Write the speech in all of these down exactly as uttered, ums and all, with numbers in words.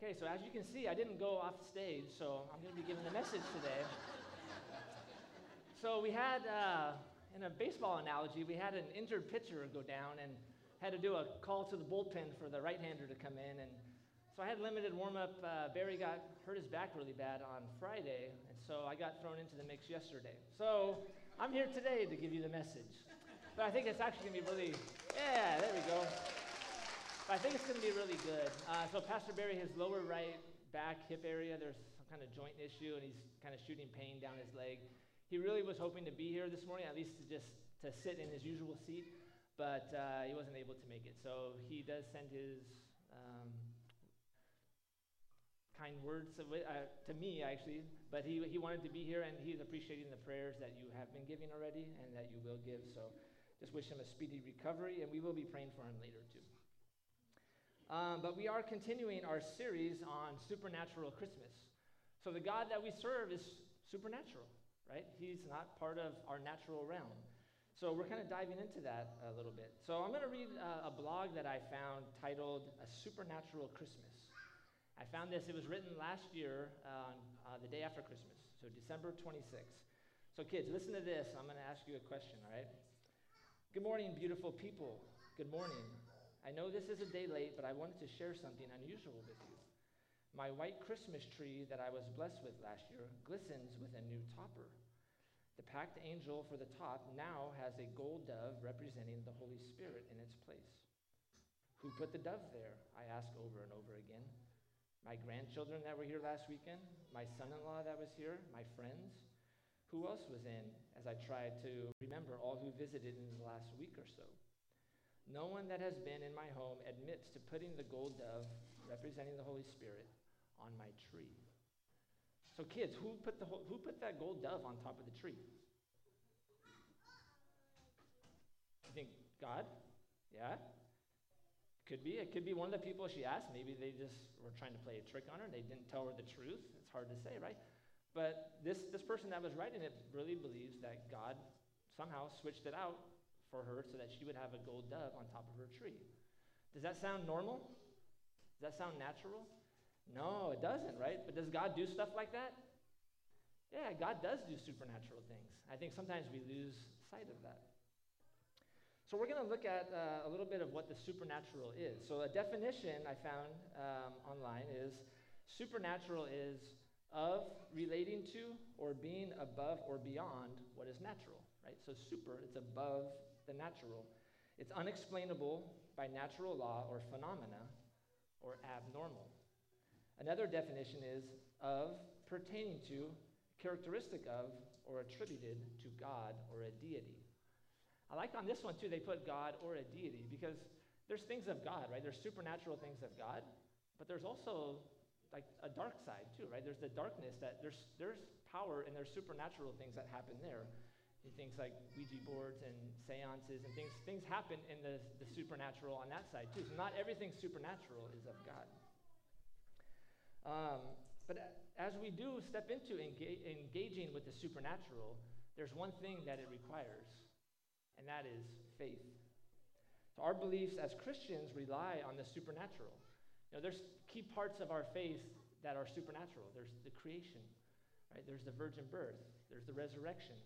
Okay, so as you can see, I didn't go off stage, so I'm going to be giving the message today. So we had, uh, in a baseball analogy, we had an injured pitcher go down and had to do a call to the bullpen for the right-hander to come in. And so I had limited warm-up. Uh, Barry got hurt his back really bad on Friday, and so I got thrown into the mix yesterday. So I'm here today to give you the message. But I think it's actually going to be really, yeah, there we go. But I think it's going to be really good. Uh, so Pastor Barry, his lower right back hip area, there's some kind of joint issue, and he's kind of shooting pain down his leg. He really was hoping to be here this morning, at least to just to sit in his usual seat, but uh, he wasn't able to make it. So he does send his um, kind words of, uh, to me, actually, but he, he wanted to be here, and he's appreciating the prayers that you have been giving already and that you will give. So just wish him a speedy recovery, and we will be praying for him later, too. Um, but we are continuing our series on supernatural Christmas. So the God that we serve is supernatural. Right? He's not part of our natural realm. So we're kind of diving into that a little bit. So I'm going to read a, a blog that I found titled A Supernatural Christmas. I found this. It was written last year on uh, the day after Christmas, so December twenty-sixth. So kids, listen to this. I'm going to ask you a question, all right? Good morning, beautiful people. Good morning. I know this is a day late, but I wanted to share something unusual with you. My white Christmas tree that I was blessed with last year glistens with a new topper. The packed angel for the top now has a gold dove representing the Holy Spirit in its place. Who put the dove there? I ask over and over again. My grandchildren that were here last weekend, my son-in-law that was here, my friends. Who else was in, as I tried to remember all who visited in the last week or so? No one that has been in my home admits to putting the gold dove representing the Holy Spirit on my tree. So kids, who put the who put that gold dove on top of the tree? You think God? Yeah? Could be. It could be one of the people she asked. Maybe they just were trying to play a trick on her and they didn't tell her the truth. It's hard to say, right? But this, this person that was writing it really believes that God somehow switched it out for her so that she would have a gold dove on top of her tree. Does that sound normal? Does that sound natural? No, it doesn't, right? But does God do stuff like that? Yeah, God does do supernatural things. I think sometimes we lose sight of that. So we're going to look at uh, a little bit of what the supernatural is. So a definition I found um, online is supernatural is of, relating to, or being above or beyond what is natural, right? So super, it's above the natural. It's unexplainable by natural law or phenomena, or abnormal. Another definition is of, pertaining to, characteristic of, or attributed to God or a deity. I like on this one too, they put God or a deity, because there's things of God, right? There's supernatural things of God, but there's also like a dark side too, right? There's the darkness that there's there's power and there's supernatural things that happen there. And things like Ouija boards and seances and things things happen in the, the supernatural on that side too. So not everything supernatural is of God. Um, but as we do step into enga- engaging with the supernatural, there's one thing that it requires, and that is faith. So our beliefs as Christians rely on the supernatural. You know, there's key parts of our faith that are supernatural. There's the creation, right? There's the virgin birth. There's the resurrection.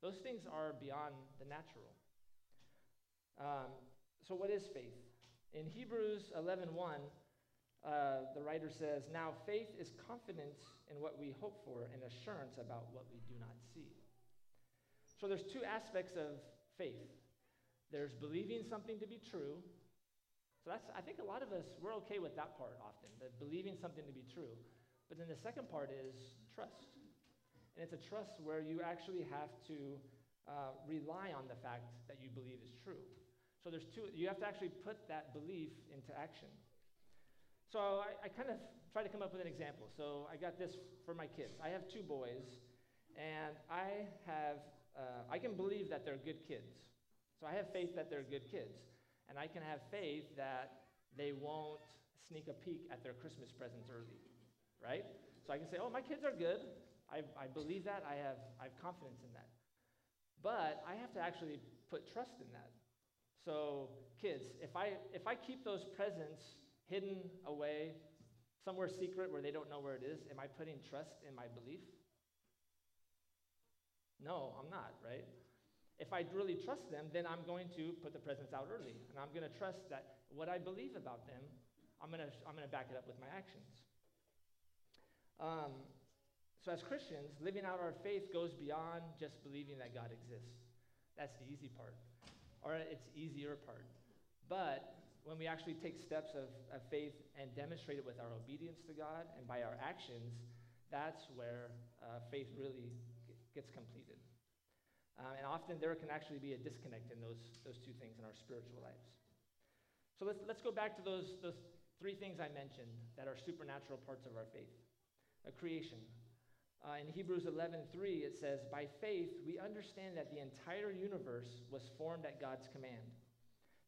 Those things are beyond the natural. Um, so what is faith? In Hebrews eleven one, uh, the writer says, "Now faith is confidence in what we hope for and assurance about what we do not see." So there's two aspects of faith. There's believing something to be true. So that's, I think a lot of us, we're okay with that part often, the believing something to be true. But then the second part is trust. And it's a trust where you actually have to uh, rely on the fact that you believe is true. So there's two, you have to actually put that belief into action. So I, I kind of try to come up with an example. So I got this for my kids. I have two boys, and I have, uh, I can believe that they're good kids. So I have faith that they're good kids. And I can have faith that they won't sneak a peek at their Christmas presents early, right? So I can say, oh, my kids are good. I, I believe that, I have I have confidence in that. But I have to actually put trust in that. So kids, if I if I keep those presents hidden away, somewhere secret where they don't know where it is, am I putting trust in my belief? No, I'm not, right? If I really trust them, then I'm going to put the presents out early, and I'm going to trust that what I believe about them, I'm going to I'm going to back it up with my actions. Um, so as Christians, living out our faith goes beyond just believing that God exists. That's the easy part, or it's easier part. But when we actually take steps of, of faith and demonstrate it with our obedience to God and by our actions, that's where uh, faith really gets completed. Uh, and often there can actually be a disconnect in those those two things in our spiritual lives. So let's let's go back to those those three things I mentioned that are supernatural parts of our faith. A creation. Uh, in Hebrews eleven three, it says, "By faith we understand that the entire universe was formed at God's command,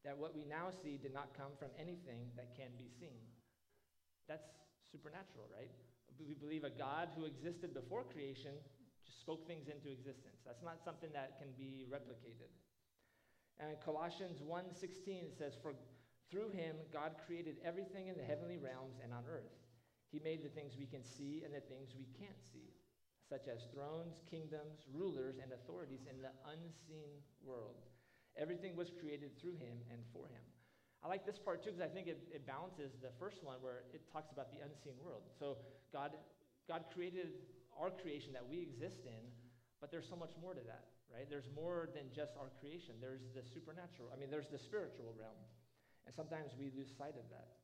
that what we now see did not come from anything that can be seen." That's supernatural, right? We believe a God who existed before creation just spoke things into existence. That's not something that can be replicated. And Colossians one sixteen, it says, "For through him God created everything in the heavenly realms and on earth. He made the things we can see and the things we can't see, such as thrones, kingdoms, rulers, and authorities in the unseen world. Everything was created through him and for him." I like this part too, because I think it, it balances the first one where it talks about the unseen world. So God, God created our creation that we exist in, but there's so much more to that, right? There's more than just our creation. There's the supernatural, I mean, there's the spiritual realm. And sometimes we lose sight of that.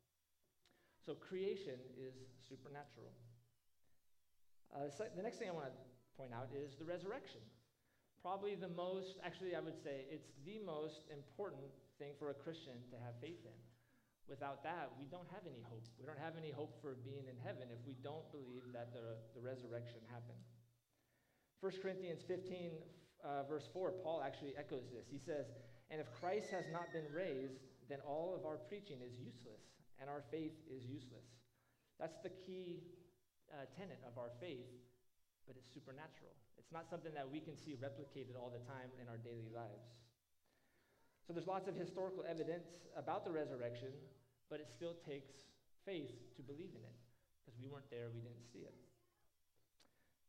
So creation is supernatural. Uh, so the next thing I want to point out is the resurrection. Probably the most, actually I would say it's the most important thing for a Christian to have faith in. Without that, we don't have any hope. We don't have any hope for being in heaven if we don't believe that the, the resurrection happened. First Corinthians fifteen, uh, verse four, Paul actually echoes this. He says, "And if Christ has not been raised, then all of our preaching is useless, and our faith is useless." That's the key uh, tenet of our faith, but it's supernatural. It's not something that we can see replicated all the time in our daily lives. So there's lots of historical evidence about the resurrection, but it still takes faith to believe in it, because we weren't there, we didn't see it.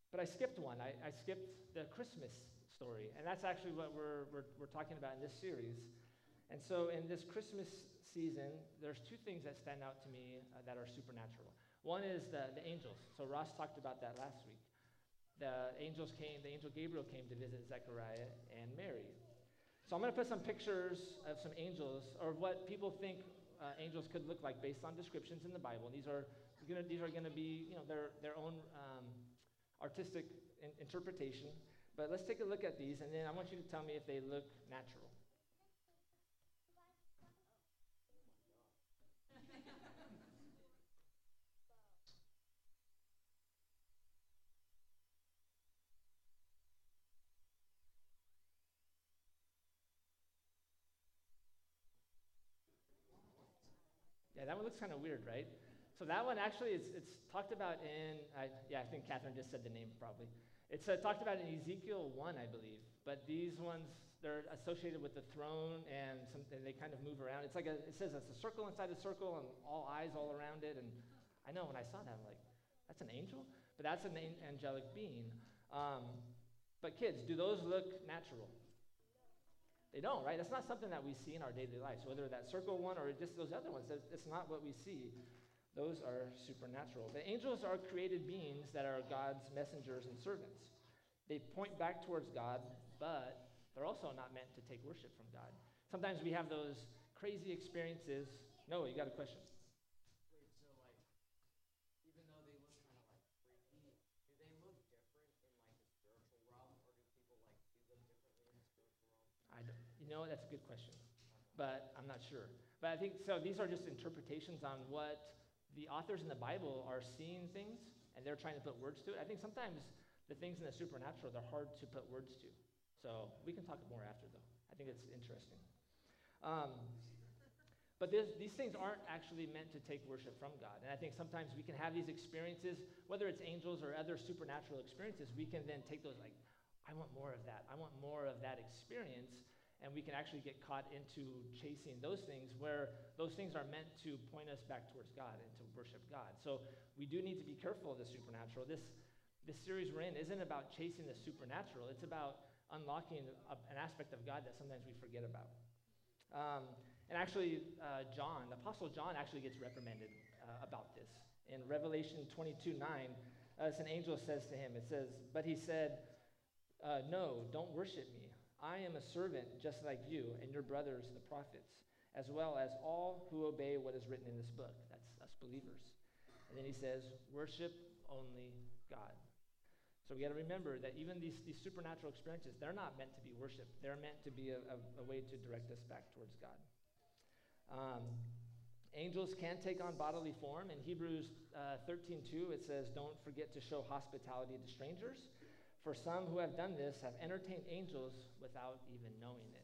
But I skipped one. I, I skipped the Christmas story, and that's actually what we're, we're, we're talking about in this series. And so in this Christmas season, there's two things that stand out to me uh, that are supernatural. One is the, the angels. So Roz talked about that last week. The angels came, the angel Gabriel came to visit Zechariah and Mary. So I'm going to put some pictures of some angels, or what people think uh, angels could look like based on descriptions in the Bible. And these are gonna, these are going to be, you know, their their own um, artistic in- interpretation. But let's take a look at these, and then I want you to tell me if they look natural. Yeah, that one looks kind of weird, right? So that one actually is it's talked about in, I, yeah, I think Catherine just said the name probably. It's uh, talked about in Ezekiel one, I believe. But these ones, they're associated with the throne, and, some, and they kind of move around. It's like a, it says it's a circle inside a circle and all eyes all around it. And I know when I saw that, I'm like, that's an angel? But that's an angelic being. Um, but kids, do those look natural? They don't, right? That's not something that we see in our daily lives. Whether that circle one or just those other ones, it's not what we see. Those are supernatural. The angels are created beings that are God's messengers and servants. They point back towards God, but they're also not meant to take worship from God. Sometimes we have those crazy experiences. Noah, you got a question? Wait, so like, even though they look kind of like freaky, do they look different in like the spiritual realm, or do people like do them differently in the spiritual realm? I don't. You know, that's a good question, but I'm not sure. But I think, so these are just interpretations on what the authors in the Bible are seeing things, and they're trying to put words to it. I think sometimes the things in the supernatural, they're hard to put words to. So we can talk more after, though. I think it's interesting. Um, but these things aren't actually meant to take worship from God. And I think sometimes we can have these experiences, whether it's angels or other supernatural experiences, we can then take those like, I want more of that. I want more of that experience. and we can actually get caught into chasing those things, where those things are meant to point us back towards God and to worship God. So we do need to be careful of the supernatural. This this series we're in isn't about chasing the supernatural. It's about unlocking a, an aspect of God that sometimes we forget about. Um, and actually, uh, John, the Apostle John actually gets reprimanded uh, about this. In Revelation twenty-two nine, as an angel says to him, it says, but he said, uh, no, don't worship me. I am a servant just like you and your brothers, the prophets, as well as all who obey what is written in this book. That's us believers. And then he says, worship only God. So we got to remember that even these, these supernatural experiences, they're not meant to be worshiped. They're meant to be a, a, a way to direct us back towards God. Um, angels can take on bodily form. In Hebrews uh, thirteen two, it says, don't forget to show hospitality to strangers, for some who have done this have entertained angels without even knowing it.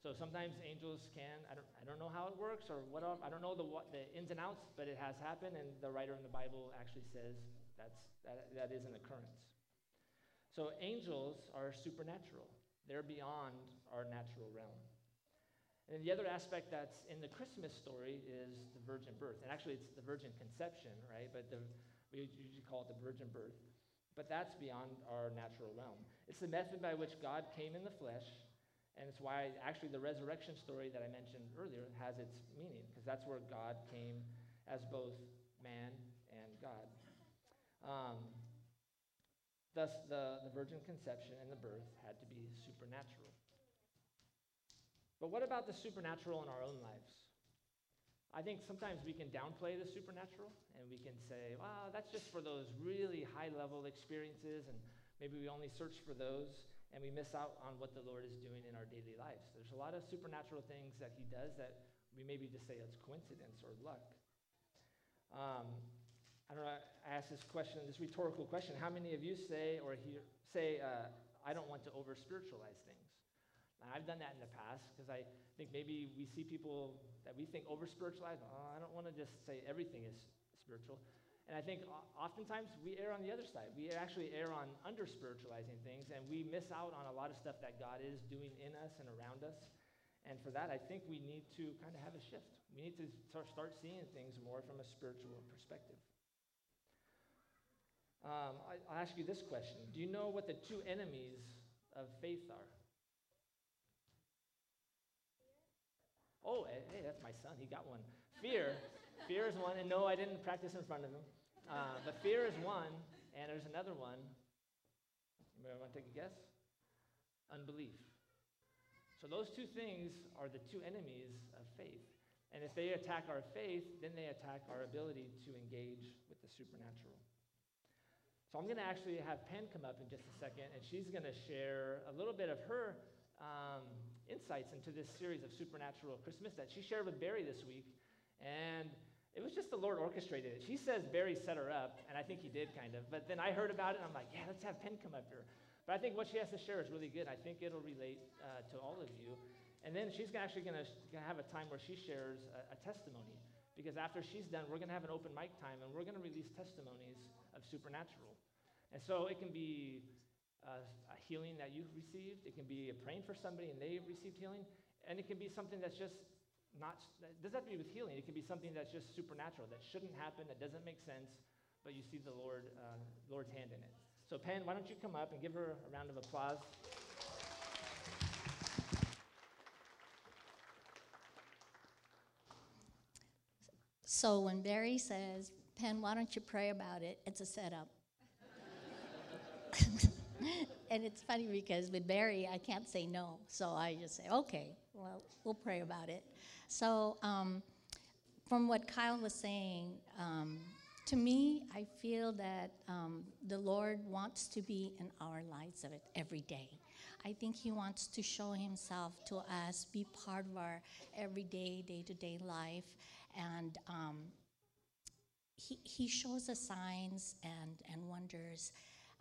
So sometimes angels can, I don't, I don't know how it works or what, I don't know the, what, the ins and outs, but it has happened, and the writer in the Bible actually says that's, that, that is an occurrence. So angels are supernatural. They're beyond our natural realm. And the other aspect that's in the Christmas story is the virgin birth. And actually, it's the virgin conception, right? But the, we usually call it the virgin birth. But that's beyond our natural realm. It's the method by which God came in the flesh. And it's why, actually, the resurrection story that I mentioned earlier has its meaning, because that's where God came as both man and God. Um, Thus, the, the virgin conception and the birth had to be supernatural. But what about the supernatural in our own lives? I think sometimes we can downplay the supernatural, and we can say, wow, that's just for those really high-level experiences, and maybe we only search for those, and we miss out on what the Lord is doing in our daily lives. There's a lot of supernatural things that he does that we maybe just say it's coincidence or luck. Um, I don't know, I asked this question, this rhetorical question, how many of you say or hear, say, uh, I don't want to over-spiritualize things? Now, I've done that in the past, because I think maybe we see people that we think over-spiritualize, oh, I don't want to just say everything is spiritual. And I think oftentimes we err on the other side. We actually err on under-spiritualizing things, and we miss out on a lot of stuff that God is doing in us and around us. And for that, I think we need to kind of have a shift. We need to start seeing things more from a spiritual perspective. Um, I, I'll ask you this question. Do you know what the two enemies of faith are? Oh, hey, that's my son. He got one. Fear. Fear is one. And no, I didn't practice in front of him. Uh, but fear is one, and there's another one. Anybody want to take a guess? Unbelief. So those two things are the two enemies of faith. And if they attack our faith, then they attack our ability to engage with the supernatural. So I'm going to actually have Penn come up in just a second, and she's going to share a little bit of her um, insights into this series of Supernatural Christmas that she shared with Barry this week. And it was just the Lord orchestrated it. She says Barry set her up, and I think he did kind of. But then I heard about it, and I'm like, yeah, let's have Penn come up here. But I think what she has to share is really good. I think it'll relate uh, to all of you. And then she's actually going to have a time where she shares a, a testimony. Because after she's done, we're going to have an open mic time, and we're going to release testimonies of supernatural. And so it can be a, a healing that you've received. It can be a praying for somebody, and they've received healing. And it can be something that's just not, it doesn't have to be with healing. It can be something that's just supernatural, that shouldn't happen, that doesn't make sense, but you see the Lord, uh, Lord's hand in it. So, Penn, why don't you come up and give her a round of applause. So when Barry says, Penn, why don't you pray about it, it's a setup. And it's funny because with Barry, I can't say no. So I just say, okay, well, we'll pray about it. So um, from what Kyle was saying, um, to me, I feel that um, the Lord wants to be in our lives of it every day. I think he wants to show himself to us, be part of our everyday, day-to-day life. And um, he, he shows us signs and, and wonders.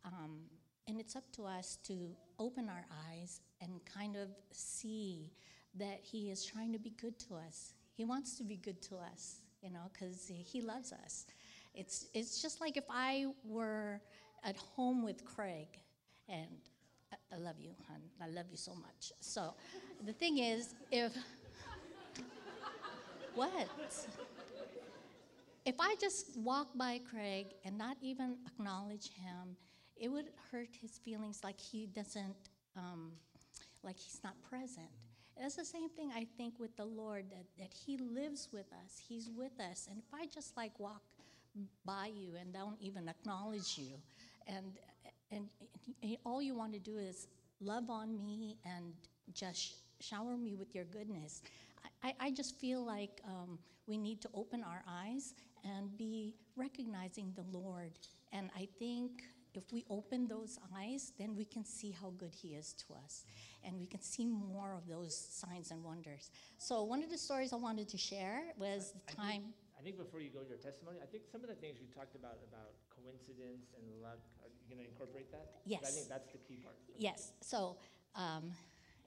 Um, and it's up to us to open our eyes and kind of see that he is trying to be good to us. He wants to be good to us, you know, because he loves us. It's it's just like if I were at home with Craig, and I love you, hon. I love you so much. So the thing is, if, what? If I just walked by Craig and not even acknowledge him, it would hurt his feelings, like he doesn't, um, like he's not present. And that's the same thing, I think, with the Lord, that, that he lives with us. He's with us. And if I just, like, walk by you and don't even acknowledge you, and and, and all you want to do is love on me and just shower me with your goodness, I, I just feel like um, we need to open our eyes and be recognizing the Lord. And I think if we open those eyes, then we can see how good he is to us. And we can see more of those signs and wonders. So one of the stories I wanted to share was the I time. Think, I think before you go to your testimony, I think some of the things you talked about, about coincidence and luck, are you going to incorporate that? Yes. I think that's the key part. Yes. So Um,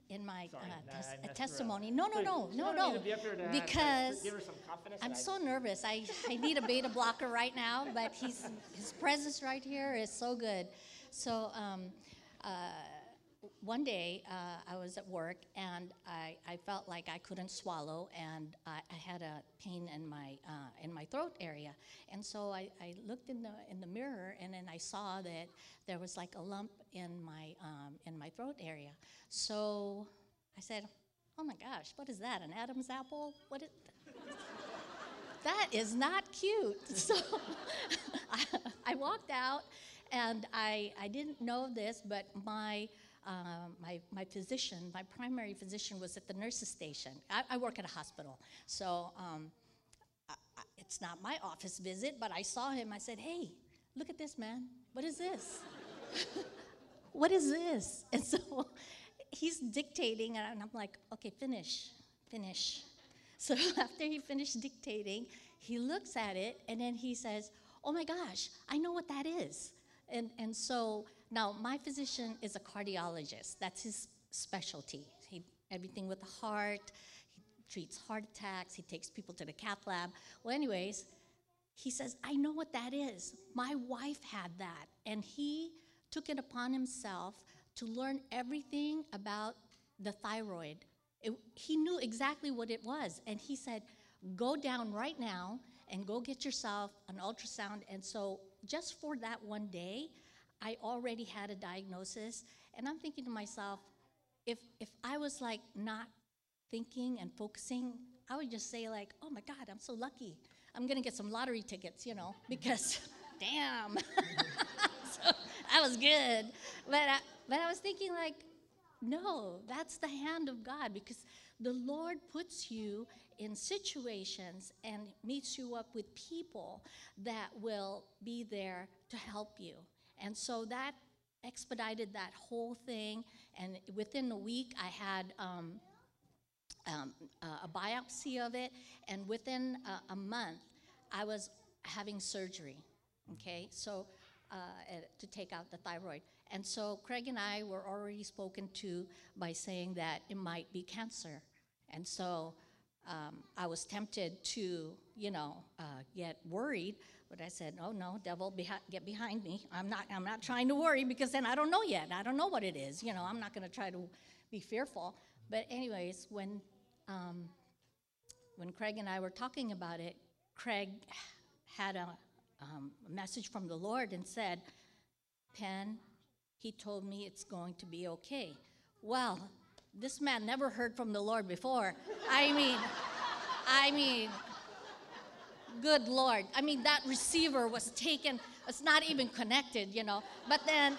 in my Sorry, uh, tes nah, testimony. No, no, no, no, no, no. Because give her some confidence. I'm so nervous. I, I need a beta blocker right now, but he's, his presence right here is so good. So um, uh, one day uh, I was at work, and I, I felt like I couldn't swallow, and I, I had a pain in my uh, in my throat area. And so I, I looked in the in the mirror, and then I saw that there was like a lump in my um, in my throat area. So I said, "Oh my gosh, what is that? An Adam's apple? What is th that is not cute." So I, I walked out, and I I didn't know this, but my Um, my, my physician, my primary physician, was at the nurse's station. I, I work at a hospital, so um, I, I, it's not my office visit, but I saw him. I said, "Hey, look at this, man. What is this? What is this?" And so he's dictating, and I'm like, "Okay, finish, finish." So after he finished dictating, he looks at it, and then he says, "Oh my gosh, I know what that is." And, and so now, my physician is a cardiologist. That's his specialty. He, everything with the heart, he treats heart attacks, he takes people to the cath lab. Well, anyways, he says, "I know what that is. My wife had that." And he took it upon himself to learn everything about the thyroid. It, he knew exactly what it was. And he said, "Go down right now and go get yourself an ultrasound." And so just for that one day, I already had a diagnosis, and I'm thinking to myself, if if I was like not thinking and focusing, I would just say like, "Oh my God, I'm so lucky. I'm gonna get some lottery tickets, you know, because damn, so I was good." But I, but I was thinking like, no, that's the hand of God, because the Lord puts you in situations and meets you up with people that will be there to help you. And so that expedited that whole thing, and within a week I had um, um, a biopsy of it, and within a, a month I was having surgery, okay, so uh, to take out the thyroid. And so Craig and I were already spoken to by saying that it might be cancer, and so um, I was tempted to, you know, uh, get worried. But I said, "Oh no, devil, behi get behind me. I'm not, I'm not trying to worry, because then I don't know yet. I don't know what it is. You know, I'm not going to try to be fearful." But anyways, when, um, when Craig and I were talking about it, Craig had a um, message from the Lord and said, "Penn, he told me it's going to be okay." Well, this man never heard from the Lord before. I mean, I mean... Good Lord. I mean, that receiver was taken. It's not even connected, you know. But then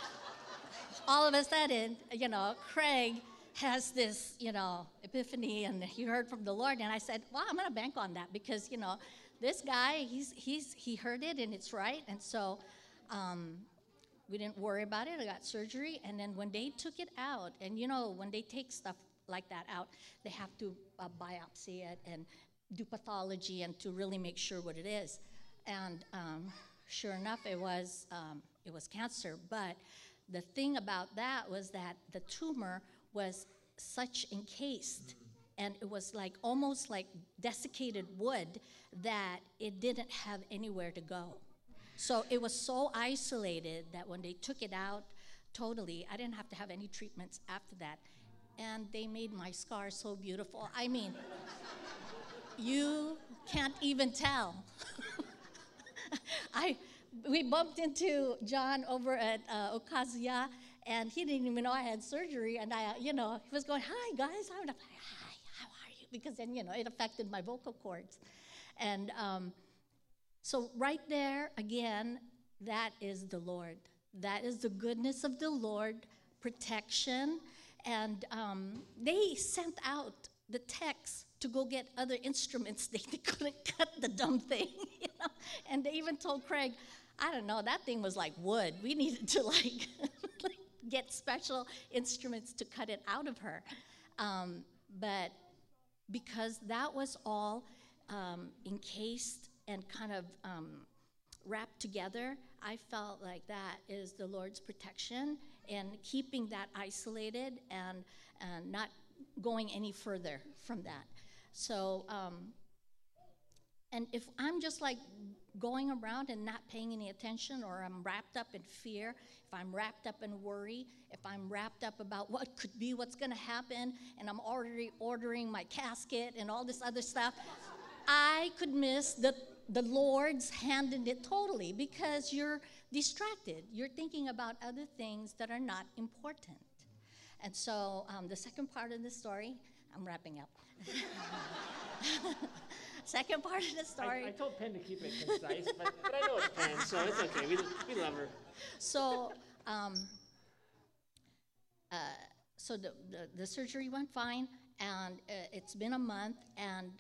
all of a sudden, you know, Craig has this, you know, epiphany, and he heard from the Lord. And I said, well, I'm going to bank on that, because, you know, this guy, he's, he's, he heard it, and it's right. And so um, we didn't worry about it. I got surgery. And then when they took it out, and, you know, when they take stuff like that out, they have to uh, biopsy it and do pathology and to really make sure what it is. And um, sure enough, it was um, it was cancer. But the thing about that was that the tumor was such encased, and it was like almost like desiccated wood, that it didn't have anywhere to go. So it was so isolated that when they took it out totally. I didn't have to have any treatments after that. And they made my scar so beautiful. I mean, you can't even tell. I we bumped into John over at uh, Okazuya, and he didn't even know I had surgery. And I, you know, he was going, "Hi guys," I'm like, "Hi, how are you?" Because then, you know, it affected my vocal cords. And um, so right there again, that is the Lord. That is the goodness of the Lord, protection. And um, they sent out the techs to go get other instruments. They, they couldn't cut the dumb thing, you know. And they even told Craig, I don't know, that thing was like wood. We needed to like, like get special instruments to cut it out of her. Um, but because that was all um, encased and kind of um, wrapped together, I felt like that is the Lord's protection. And keeping that isolated and, and not going any further from that. So, um, and if I'm just like going around and not paying any attention, or I'm wrapped up in fear, if I'm wrapped up in worry, if I'm wrapped up about what could be, what's gonna happen, and I'm already ordering my casket and all this other stuff, I could miss the the Lord's hand in it totally, because you're distracted. You're thinking about other things that are not important. And so um, the second part of the story, I'm wrapping up. Second part of the story. I, I told Penn to keep it concise, but, but I know it's Penn, so it's okay. We, we love her. So um, uh, so the, the, the surgery went fine, and uh, it's been a month, and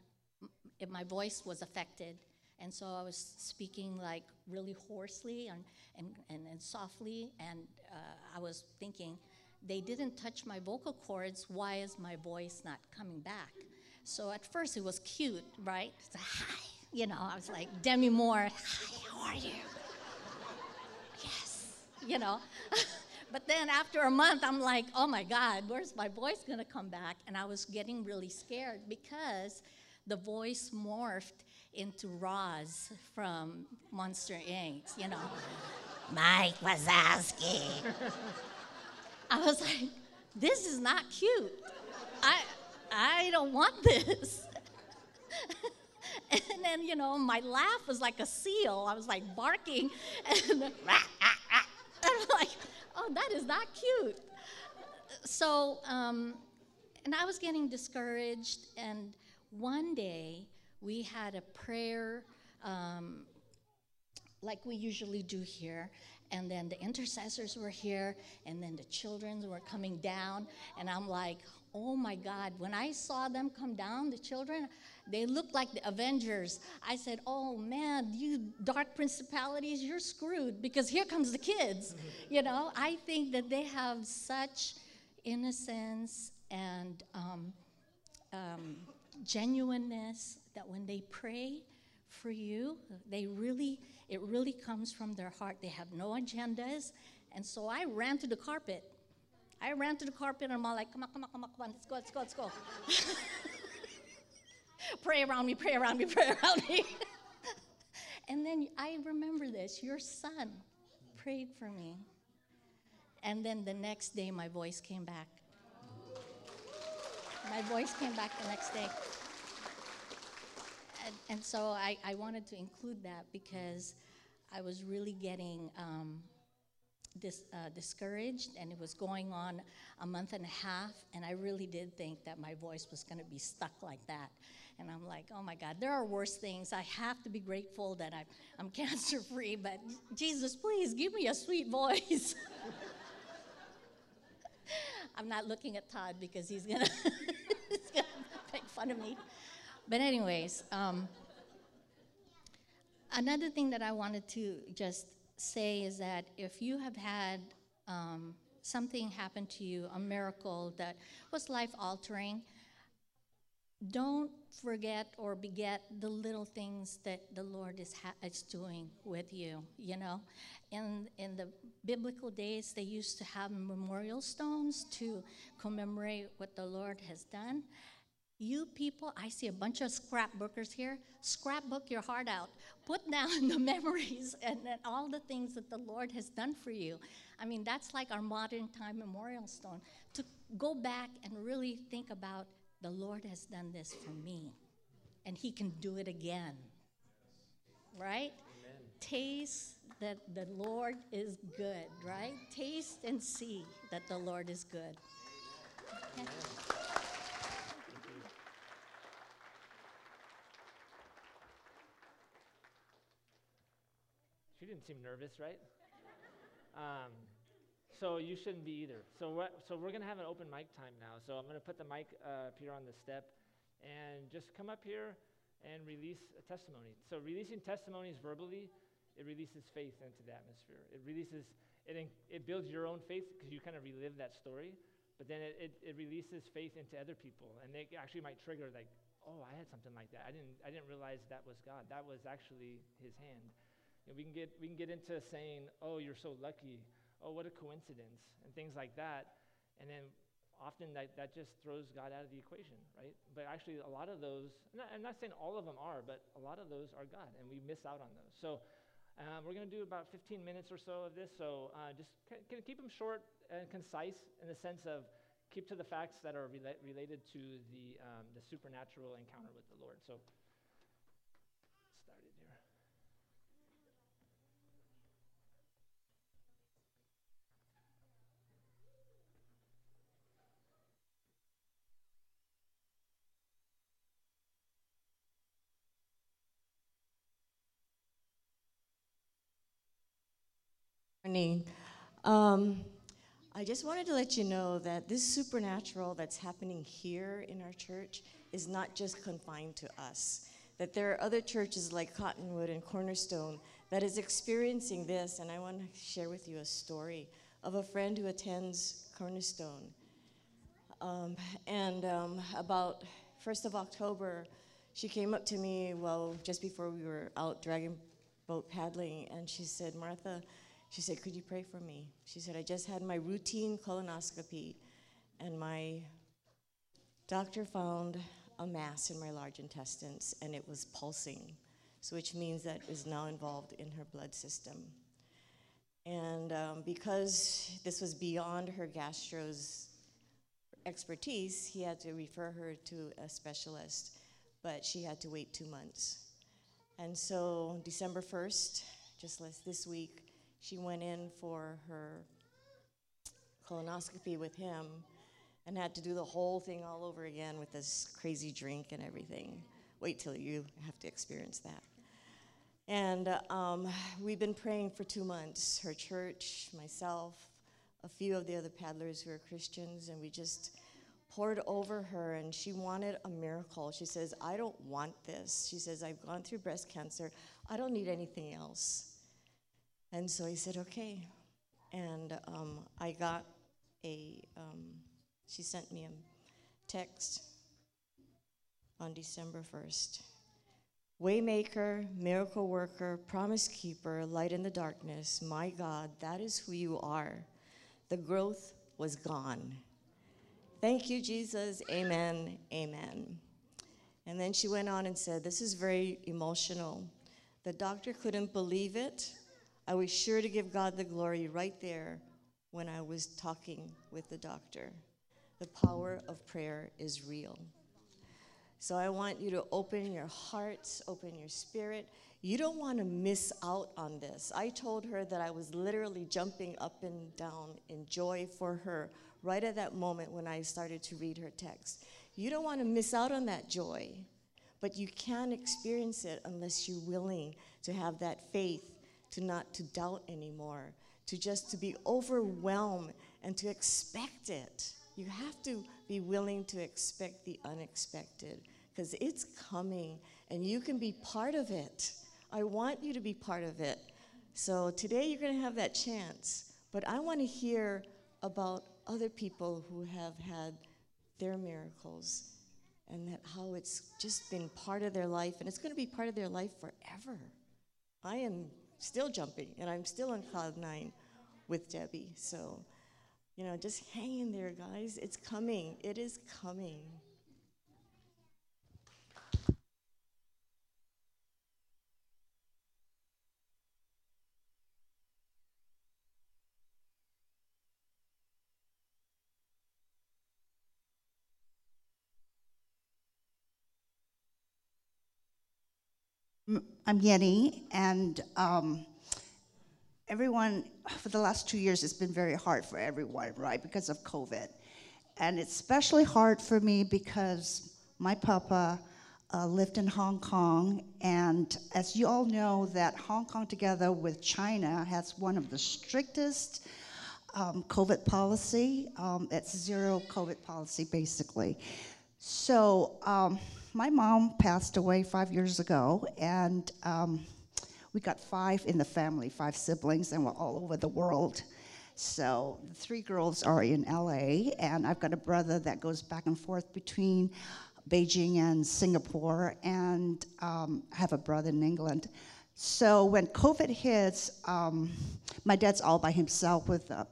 m- my voice was affected. And so I was speaking like really hoarsely and, and, and, and softly, and uh, I was thinking, they didn't touch my vocal cords, why is my voice not coming back? So at first it was cute, right? It's like, hi, you know, I was like, Demi Moore, hi, how are you? Yes, you know. But then after a month, I'm like, oh my God, where's my voice gonna come back? And I was getting really scared because the voice morphed into Roz from Monster Incorporated, you know. Mike Wazowski. I was like, this is not cute. I I don't want this. And then, you know, my laugh was like a seal. I was like barking. And I'm like, oh, that is not cute. So, um, and I was getting discouraged. And one day, we had a prayer um, like we usually do here, and then the intercessors were here, and then the children were coming down, and I'm like, oh my God, when I saw them come down, the children, they looked like the Avengers. I said, oh man, you dark principalities, you're screwed, because here comes the kids. Mm-hmm. You know, I think that they have such innocence and um, um, genuineness that when they pray for you, they really, it really comes from their heart. They have no agendas. And so I ran to the carpet. I ran to the carpet, and I'm all like, come on, come on, come on, come on, let's go, let's go, let's go. Pray around me, pray around me, pray around me. And then I remember this, your son prayed for me. And then the next day, my voice came back. My voice came back the next day. And, and so I, I wanted to include that because I was really getting um, dis, uh, discouraged, and it was going on a month and a half, and I really did think that my voice was going to be stuck like that. And I'm like, oh my God, there are worse things. I have to be grateful that I'm, I'm cancer-free, but Jesus, please give me a sweet voice. I'm not looking at Todd because he's going to make fun of me. But anyways, um, another thing that I wanted to just say is that if you have had um, something happen to you, a miracle that was life-altering, don't forget or beget the little things that the Lord is, ha- is doing with you, you know. In, in the biblical days, they used to have memorial stones to commemorate what the Lord has done. You people, I see a bunch of scrapbookers here. Scrapbook your heart out. Put down the memories and, and all the things that the Lord has done for you. I mean, that's like our modern time memorial stone. To go back and really think about, the Lord has done this for me, and he can do it again. Right? Amen. Taste that the Lord is good, right? Taste and see that the Lord is good. Okay. She didn't seem nervous, right? Um, so you shouldn't be either. So what, so we're going to have an open mic time now. So I'm going to put the mic uh, up here on the step, and just come up here and release a testimony. So releasing testimonies verbally, it releases faith into the atmosphere. It releases, it in, it builds your own faith because you kind of relive that story. But then it, it, it releases faith into other people, and they actually might trigger like, oh, I had something like that. I didn't I didn't realize that was God. That was actually His hand. We can get we can get into saying, oh, you're so lucky, oh, what a coincidence, and things like that, and then often that, that just throws God out of the equation, right? But actually a lot of those, not, I'm not saying all of them are, but a lot of those are God, and we miss out on those. So um, we're going to do about fifteen minutes or so of this, so uh, just c- keep them short and concise in the sense of keep to the facts that are rela- related to the um, the supernatural encounter with the Lord. So morning. Um, I just wanted to let you know that this supernatural that's happening here in our church is not just confined to us, that there are other churches like Cottonwood and Cornerstone that is experiencing this, and I want to share with you a story of a friend who attends Cornerstone. Um, and um, about first of October, she came up to me, well, just before we were out dragon boat paddling, and she said, Martha, she said, could you pray for me? She said, I just had my routine colonoscopy, and my doctor found a mass in my large intestines, and it was pulsing, so which means that it is now involved in her blood system. And um, because this was beyond her gastro's expertise, he had to refer her to a specialist, but she had to wait two months. And so December first, just last this week, she went in for her colonoscopy with him and had to do the whole thing all over again with this crazy drink and everything. Wait till you have to experience that. And um, we've been praying for two months, her church, myself, a few of the other paddlers who are Christians, and we just poured over her, and she wanted a miracle. She says, I don't want this. She says, I've gone through breast cancer. I don't need anything else. And so he said, okay. And um, I got a, um, she sent me a text on December first. Waymaker, miracle worker, promise keeper, light in the darkness, my God, that is who you are. The growth was gone. Thank you, Jesus, amen, amen. And then she went on and said, this is very emotional. The doctor couldn't believe it. I was sure to give God the glory right there when I was talking with the doctor. The power of prayer is real. So I want you to open your hearts, open your spirit. You don't want to miss out on this. I told her that I was literally jumping up and down in joy for her right at that moment when I started to read her text. You don't want to miss out on that joy, but you can't experience it unless you're willing to have that faith, to not to doubt anymore, to just to be overwhelmed and to expect it. You have to be willing to expect the unexpected because it's coming and you can be part of it. I want you to be part of it. So today you're going to have that chance, but I want to hear about other people who have had their miracles and that how it's just been part of their life, and it's going to be part of their life forever. I am still jumping, and I'm still on cloud nine with Debbie. So, you know, just hang in there, guys. It's coming. It is coming. I'm Yeni, and um, everyone, for the last two years, it's been very hard for everyone, right, because of COVID. And it's especially hard for me because my papa uh, lived in Hong Kong, and as you all know, that Hong Kong, together with China, has one of the strictest um, COVID policy. Um, it's zero COVID policy, basically. So um, my mom passed away five years ago, and um, we got five in the family, five siblings, and we're all over the world. So the three girls are in L A, and I've got a brother that goes back and forth between Beijing and Singapore, and um, I have a brother in England. So when COVID hits, um, my dad's all by himself with uh,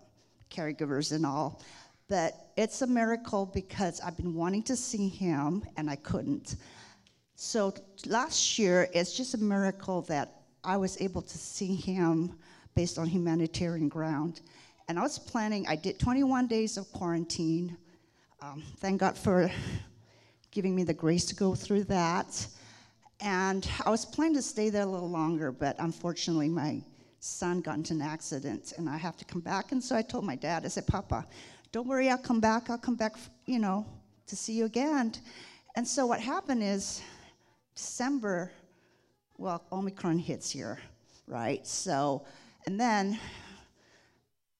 caregivers and all, but it's a miracle because I've been wanting to see him, and I couldn't. So last year, it's just a miracle that I was able to see him based on humanitarian ground. And I was planning, I did twenty-one days of quarantine. Um, thank God for giving me the grace to go through that. And I was planning to stay there a little longer, but unfortunately my son got into an accident and I have to come back. And so I told my dad, I said, Papa, don't worry, I'll come back. I'll come back, you know, to see you again. And so what happened is December, well, Omicron hits here, right? So, and then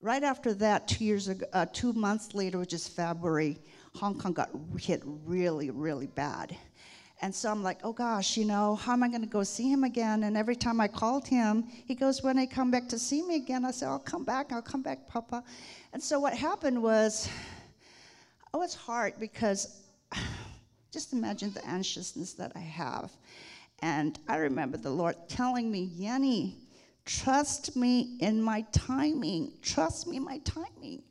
right after that, two years ago, uh, two months later, which is February, Hong Kong got hit really, really bad. And so I'm like, oh gosh, you know, how am I gonna go see him again? And every time I called him, he goes, when I come back to see me again, I said, I'll come back, I'll come back, Papa. And so what happened was, oh, it's hard because just imagine the anxiousness that I have. And I remember the Lord telling me, Yeni, trust me in my timing. Trust me in my timing.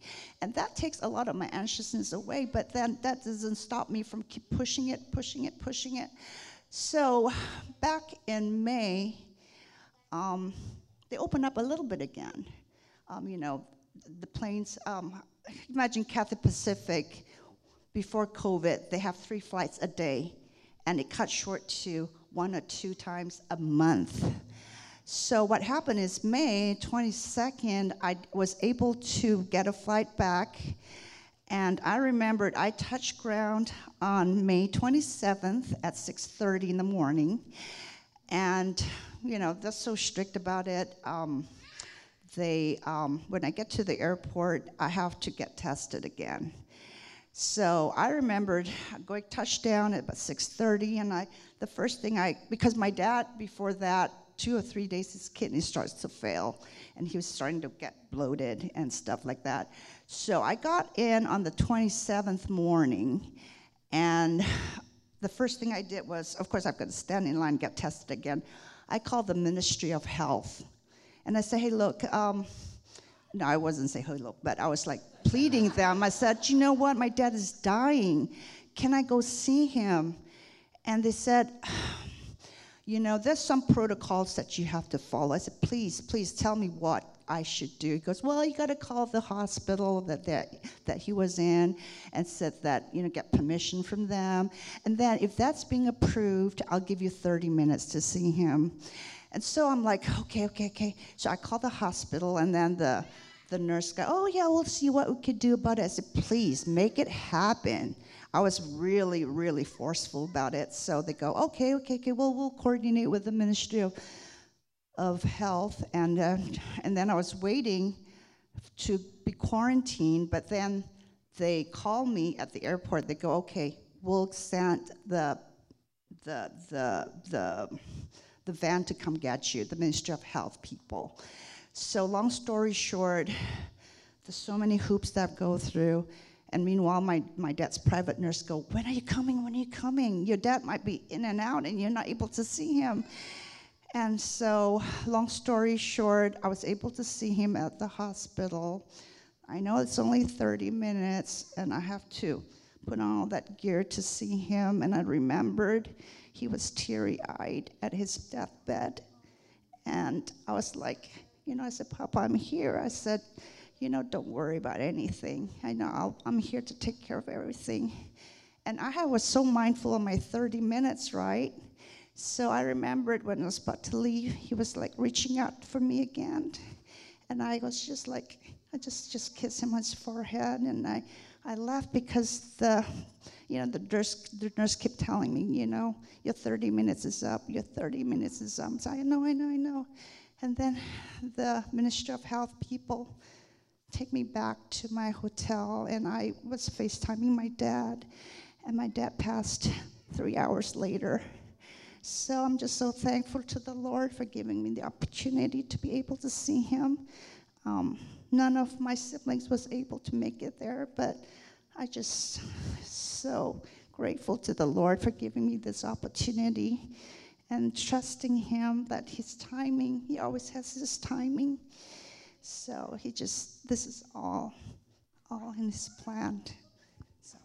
And that takes a lot of my anxiousness away, but then that doesn't stop me from keep pushing it, pushing it, pushing it. So back in May, um, they opened up a little bit again. Um, you know, the planes, um, imagine Cathay Pacific, before COVID, they have three flights a day, and it cut short to one or two times a month. So what happened is May twenty-second, I was able to get a flight back, and I remembered I touched ground on May twenty-seventh at six thirty in the morning, and you know, they're so strict about it. Um, they, um, when I get to the airport, I have to get tested again. So I remembered going touchdown at about six thirty, and I, the first thing I, because my dad before that, two or three days his kidney starts to fail and he was starting to get bloated and stuff like that. So I got in on the twenty-seventh morning, and the first thing I did was, of course I've got to stand in line and get tested again. I called the Ministry of Health and I said, hey look, um, no I wasn't saying hey look, but I was like pleading them. I said, you know what, my dad is dying. Can I go see him? And they said, you know, there's some protocols that you have to follow. I said, please, please tell me what I should do. He goes, well, you got to call the hospital that, that that he was in and said that, you know, get permission from them. And then if that's being approved, I'll give you thirty minutes to see him. And so I'm like, okay, okay, okay. So I called the hospital, and then the, the nurse guy, oh, yeah, we'll see what we could do about it. I said, please, make it happen. I was really, really forceful about it. So they go, okay, okay, okay, well, we'll coordinate with the Ministry of, of Health. And, uh, and then I was waiting to be quarantined, but then they call me at the airport. They go, okay, we'll send the, the, the, the, the van to come get you, the Ministry of Health people. So long story short, there's so many hoops that go through. And meanwhile, my, my dad's private nurse go, when are you coming, when are you coming? Your dad might be in and out and you're not able to see him. And so, long story short, I was able to see him at the hospital. I know it's only thirty minutes and I have to put on all that gear to see him. And I remembered he was teary-eyed at his deathbed. And I was like, you know, I said, Papa, I'm here. I said, you know, don't worry about anything. I know I'll, I'm here to take care of everything. And I was so mindful of my thirty minutes, right? So I remembered when I was about to leave, he was like reaching out for me again. And I was just like, I just, just kissed him on his forehead. And I, I laughed because the, you know, the nurse, the nurse kept telling me, you know, your thirty minutes is up, your thirty minutes is up. So I know, I know, I know. And then the Ministry of Health people take me back to my hotel, and I was FaceTiming my dad, and my dad passed three hours later. So I'm just so thankful to the Lord for giving me the opportunity to be able to see him. Um, none of my siblings was able to make it there, but I just so grateful to the Lord for giving me this opportunity and trusting him that his timing, he always has his timing. So he just, this is all, all in his plan. So.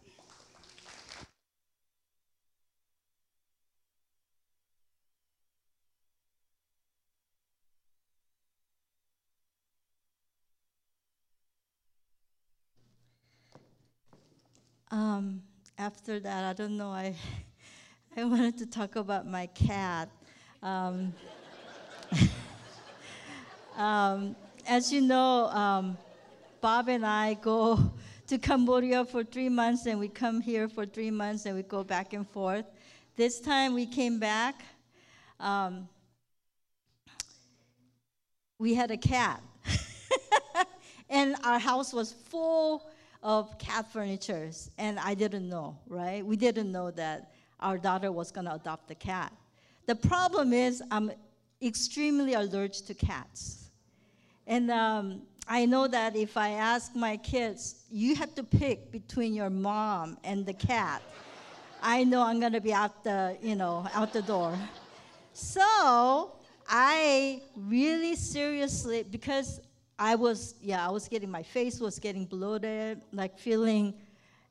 Um, after that, I don't know, I, I wanted to talk about my cat. Um, um, As you know, um, Bob and I go to Cambodia for three months, and we come here for three months, and we go back and forth. This time we came back. Um, we had a cat, and our house was full of cat furniture, and I didn't know, right? We didn't know that our daughter was going to adopt a cat. The problem is I'm extremely allergic to cats. And um, I know that if I ask my kids, you have to pick between your mom and the cat, I know I'm gonna be out the, you know, out the door. So I really seriously, because I was, yeah, I was getting, my face was getting bloated, like feeling,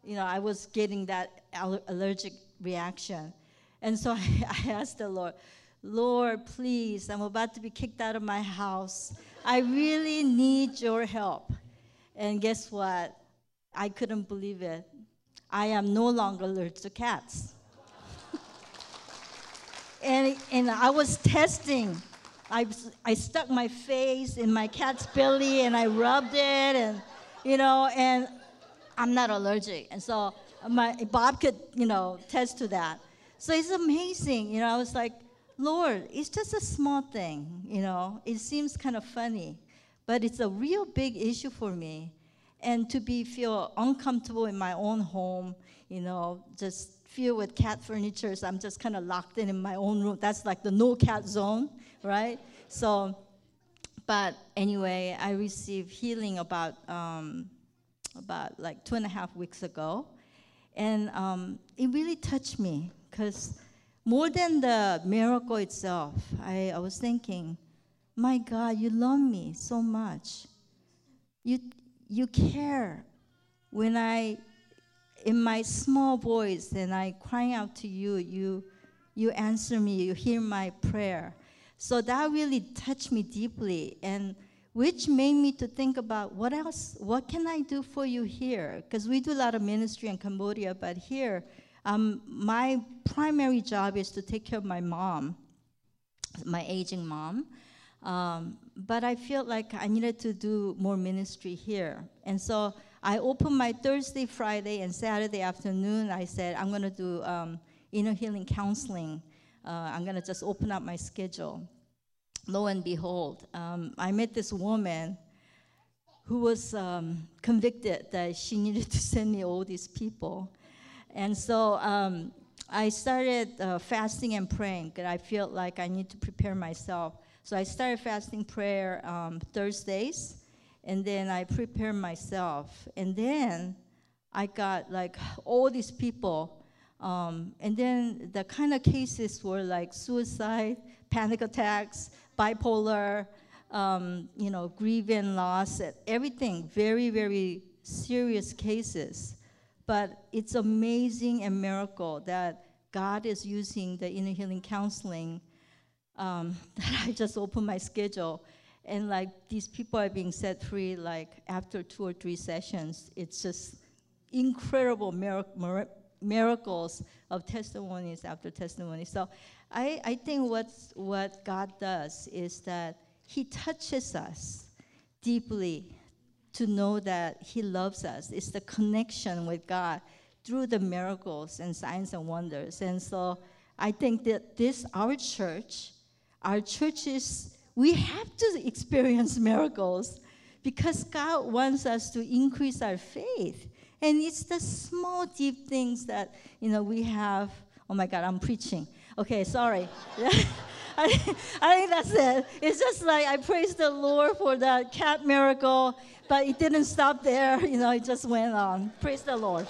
you know, I was getting that allergic reaction. And so I, I asked the Lord, Lord, please, I'm about to be kicked out of my house. I really need your help. And guess what? I couldn't believe it. I am no longer allergic to cats. and, and I was testing. I, I stuck my face in my cat's belly, and I rubbed it, and, you know, and I'm not allergic. And so my, Bob could, you know, test to that. So it's amazing. You know, I was like, Lord, it's just a small thing, you know. It seems kind of funny, but it's a real big issue for me. And to be feel uncomfortable in my own home, you know, just filled with cat furniture. So I'm just kind of locked in in my own room. That's like the no-cat zone, right? So, but anyway, I received healing about um, about like two and a half weeks ago, and um, it really touched me because. More than the miracle itself, I, I was thinking, my God, you love me so much. You, you care when I, in my small voice, and I crying out to you, you, you answer me, you hear my prayer. So that really touched me deeply, and which made me to think about what else, what can I do for you here? Because we do a lot of ministry in Cambodia, but here, Um, my primary job is to take care of my mom, my aging mom. Um, but I felt like I needed to do more ministry here. And so I opened my Thursday, Friday, and Saturday afternoon. I said, I'm going to do um, inner healing counseling. Uh, I'm going to just open up my schedule. Lo and behold, um, I met this woman who was um, convicted that she needed to send me all these people. And so um, I started uh, fasting and praying because I felt like I need to prepare myself. So I started fasting prayer um, Thursdays, and then I prepared myself. And then I got like all these people. Um, and then the kind of cases were like suicide, panic attacks, bipolar, um, you know, grief and loss, everything, very, very serious cases. But it's amazing and miracle that God is using the inner healing counseling um, that I just opened my schedule. And like these people are being set free like after two or three sessions. It's just incredible mir- mir- miracles of testimonies after testimony. So I, I think what's, what God does is that he touches us deeply to know that he loves us. It's the connection with God through the miracles and signs and wonders. And so I think that this, our church, our churches, we have to experience miracles because God wants us to increase our faith. And it's the small, deep things that, you know, we have. Oh, my God, I'm preaching. Okay, sorry. I think that's it. It's just like I praise the Lord for that cat miracle, but it didn't stop there. You know, it just went on. Praise the Lord.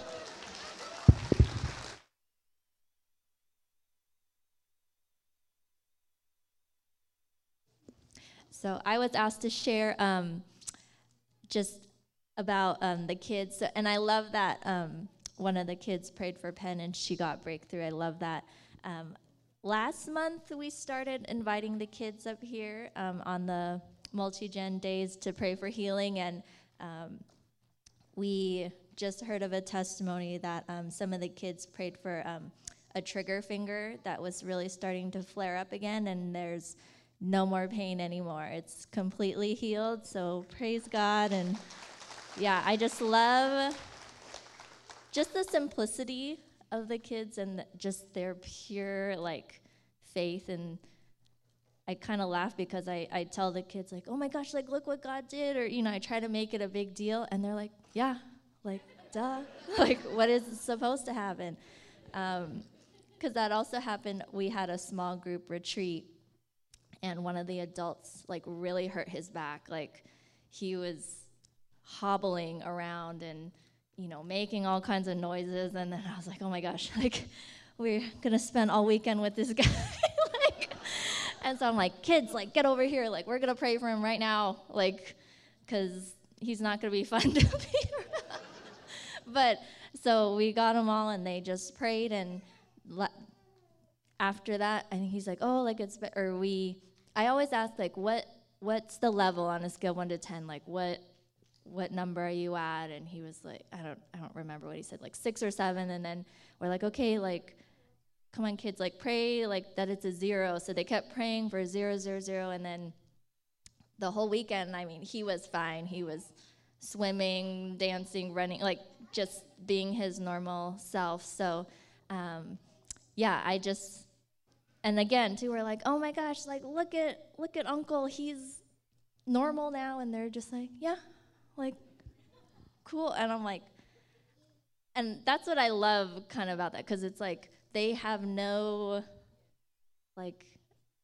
So I was asked to share um, just about um, the kids. So, and I love that um, one of the kids prayed for Penn and she got breakthrough. I love that. Um, last month, we started inviting the kids up here um, on the multi-gen days to pray for healing. And um, we just heard of a testimony that um, some of the kids prayed for um, a trigger finger that was really starting to flare up again. And there's no more pain anymore. It's completely healed, so praise God. And yeah, I just love just the simplicity of the kids and just their pure, like, faith. And I kind of laugh because I, I tell the kids, like, oh my gosh, like, look what God did, or, you know, I try to make it a big deal, and they're like, yeah, like, duh, like, what is supposed to happen? Um, because that also happened, we had a small group retreat, and one of the adults, like, really hurt his back. Like, he was hobbling around and, you know, making all kinds of noises. And then I was like, oh, my gosh, like, we're going to spend all weekend with this guy. Like, and so I'm like, kids, like, get over here. Like, we're going to pray for him right now, like, because he's not going to be fun to be around. But so we got them all, and they just prayed. And le- after that, and he's like, oh, like, it's, or we, I always ask, like, what, what's the level on a scale of one to ten? Like, what, what number are you at? And he was like, I don't, I don't remember what he said, like six or seven. And then we're like, okay, like, come on, kids, like, pray, like, that it's a zero. So they kept praying for zero, zero, zero. And then the whole weekend, I mean, he was fine. He was swimming, dancing, running, like, just being his normal self. So, um, yeah, I just, and again, too, we're like, oh my gosh, like, look at, look at Uncle, he's normal now. And they're just like, yeah, like, cool. And I'm like, and that's what I love kind of about that, because it's like they have no, like,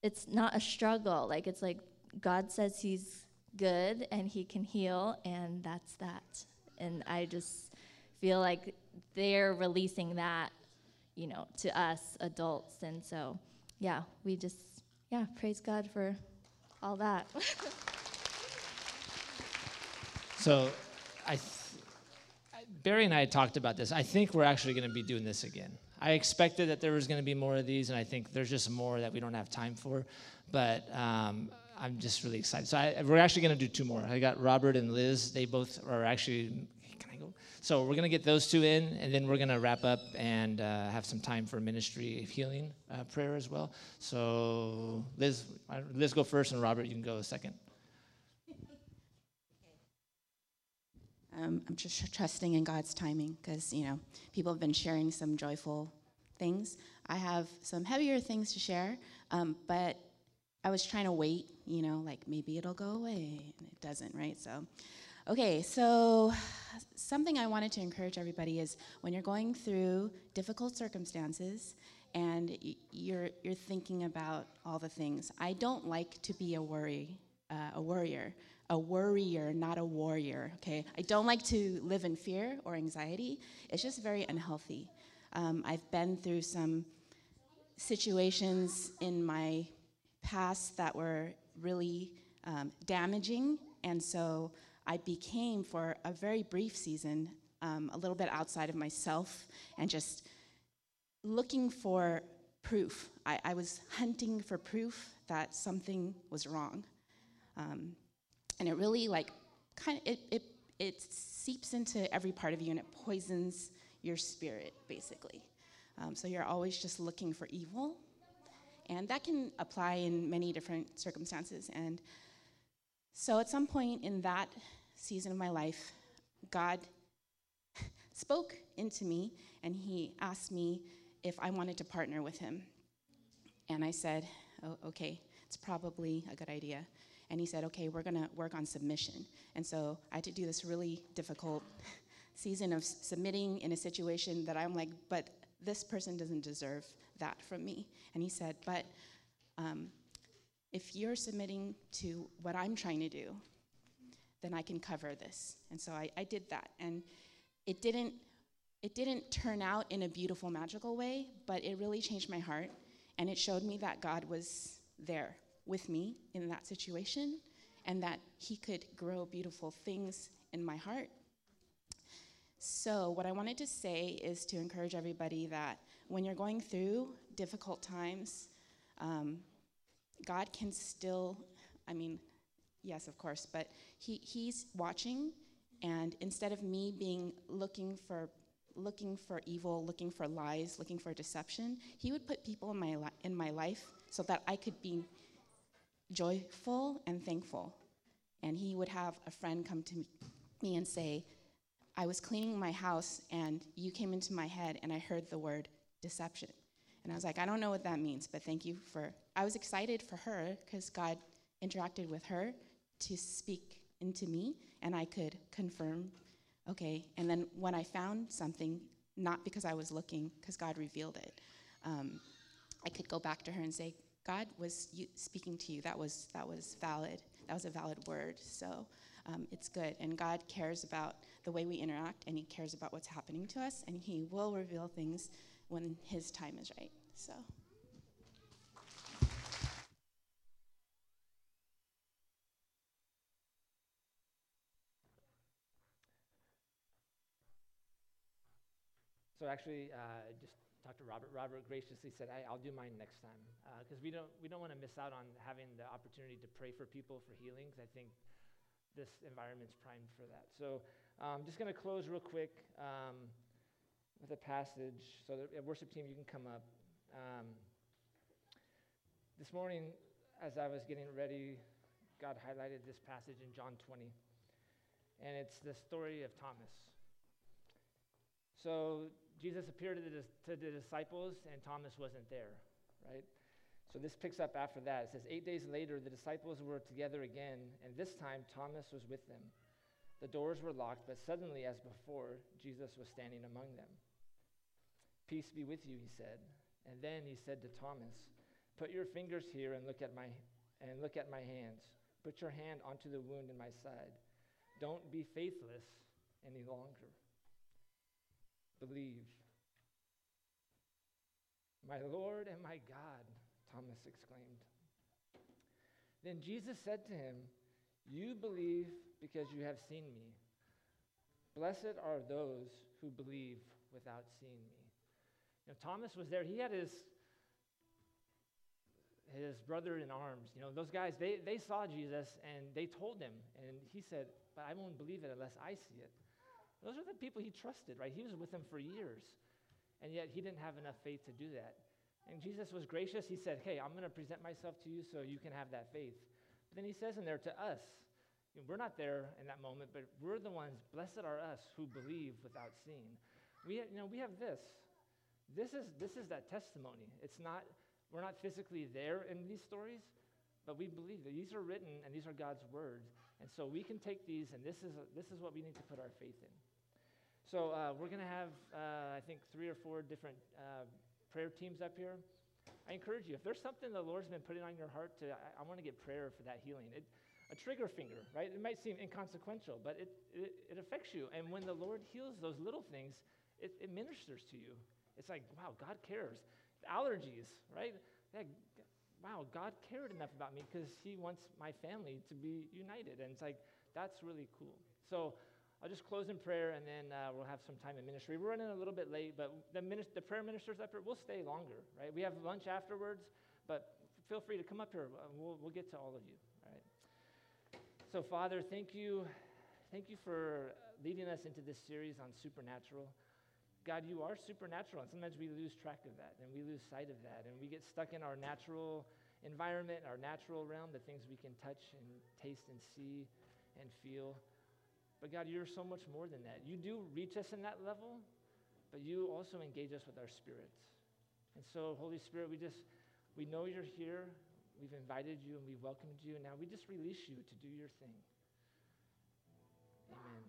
it's not a struggle. Like, it's like God says he's good and he can heal, and that's that. And I just feel like they're releasing that, you know, to us adults. And so, yeah, we just, yeah, praise God for all that. So I, th- Barry and I had talked about this. I think we're actually going to be doing this again. I expected that there was going to be more of these, and I think there's just more that we don't have time for. But um, I'm just really excited. So I, we're actually going to do two more. I got Robert and Liz. They both are actually, can I go? So we're going to get those two in, and then we're going to wrap up and uh, have some time for ministry of healing uh, prayer as well. So Liz, Liz, go first, and Robert, you can go second. Um, I'm just trusting in God's timing because, you know, people have been sharing some joyful things. I have some heavier things to share, um, but I was trying to wait, you know, like maybe it'll go away, and it doesn't, right? So, okay, so something I wanted to encourage everybody is when you're going through difficult circumstances and you're you're thinking about all the things. I don't like to be a worry, uh, a worrier. A worrier, not a warrior, okay? I don't like to live in fear or anxiety. It's just very unhealthy. Um, I've been through some situations in my past that were really um, damaging, and so I became, for a very brief season, um, a little bit outside of myself and just looking for proof. I, I was hunting for proof that something was wrong. Um, And it really, like, kind of, it, it it seeps into every part of you, and it poisons your spirit, basically. Um, so you're always just looking for evil. And that can apply in many different circumstances. And so at some point in that season of my life, God spoke into me, and he asked me if I wanted to partner with him. And I said, oh, okay, it's probably a good idea. And he said, okay, we're gonna work on submission. And so I had to do this really difficult season of submitting in a situation that I'm like, but this person doesn't deserve that from me. And he said, but um, if you're submitting to what I'm trying to do, then I can cover this. And so I, I did that. And it didn't, it didn't turn out in a beautiful, magical way, but it really changed my heart. And it showed me that God was there with me in that situation, and that he could grow beautiful things in my heart. So what I wanted to say is to encourage everybody that when you're going through difficult times, um, God can still, I mean, yes, of course, but he, he's watching, and instead of me being looking for looking for evil, looking for lies, looking for deception, he would put people in my, li- in my life so that I could be joyful and thankful. And he would have a friend come to me and say, I was cleaning my house, and you came into my head, and I heard the word deception. And I was like, I don't know what that means, but thank you for... I was excited for her because God interacted with her to speak into me, and I could confirm, okay. And then when I found something, not because I was looking, because God revealed it, um, I could go back to her and say, God was you speaking to you. That was that was valid. That was a valid word. So... Um, it's good, and God cares about the way we interact, and he cares about what's happening to us, and he will reveal things when his time is right. So, so actually, uh, just talk to Robert. Robert graciously said, hey, "I'll do mine next time," because uh, we don't we don't want to miss out on having the opportunity to pray for people for healings. I think this environment's primed for that. So I'm um, just going to close real quick um, with a passage. So the worship team, you can come up. Um, this morning, as I was getting ready, God highlighted this passage in John twenty. And it's the story of Thomas. So Jesus appeared to the, to the disciples, and Thomas wasn't there, right? So this picks up after that. It says, eight days later, the disciples were together again, and this time Thomas was with them. The doors were locked, but suddenly, as before, Jesus was standing among them. Peace be with you, he said. And then he said to Thomas, put your fingers here and look at my and look at my hands. Put your hand onto the wound in my side. Don't be faithless any longer. Believe. My Lord and my God, Thomas exclaimed. Then Jesus said to him, you believe because you have seen me. Blessed are those who believe without seeing me. You know, Thomas was there. He had his, his brother in arms. You know, those guys, they, they saw Jesus, and they told him. And he said, but I won't believe it unless I see it. Those are the people he trusted, right? He was with them for years. And yet he didn't have enough faith to do that. And Jesus was gracious. He said, hey, I'm going to present myself to you so you can have that faith. But then he says in there to us, you know, we're not there in that moment, but we're the ones, blessed are us, who believe without seeing. We, you know, we have this. This is, this is that testimony. It's not, we're not physically there in these stories, but we believe that these are written and these are God's words. And so we can take these, and this is, this is what we need to put our faith in. So uh, we're going to have, uh, I think, three or four different uh prayer teams up here. I encourage you, if there's something the Lord's been putting on your heart, to, I, I want to get prayer for that healing. It, a trigger finger, right? It might seem inconsequential, but it, it, it affects you. And when the Lord heals those little things, it, it ministers to you. It's like, wow, God cares. Allergies, right? Yeah, wow, God cared enough about me because he wants my family to be united. And it's like, that's really cool. So I'll just close in prayer, and then uh, we'll have some time in ministry. We're running a little bit late, but the, minist- the prayer ministers up here will stay longer, right? We have lunch afterwards, but feel free to come up here. We'll, we'll get to all of you, all right? So, Father, thank you. Thank you for leading us into this series on supernatural. God, you are supernatural, and sometimes we lose track of that, and we lose sight of that, and we get stuck in our natural environment, our natural realm, the things we can touch and taste and see and feel. But God, you're so much more than that. You do reach us in that level, but you also engage us with our spirits. And so, Holy Spirit, we just, we know you're here, we've invited you, and we've welcomed you, and now we just release you to do your thing. Amen.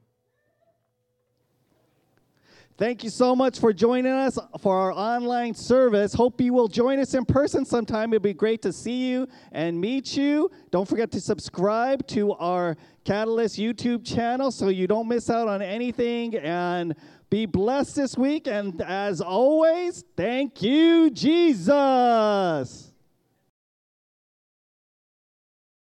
Thank you so much for joining us for our online service. Hope you will join us in person sometime. It'd be great to see you and meet you. Don't forget to subscribe to our Catalyst YouTube channel so you don't miss out on anything. And be blessed this week. And as always, thank you, Jesus.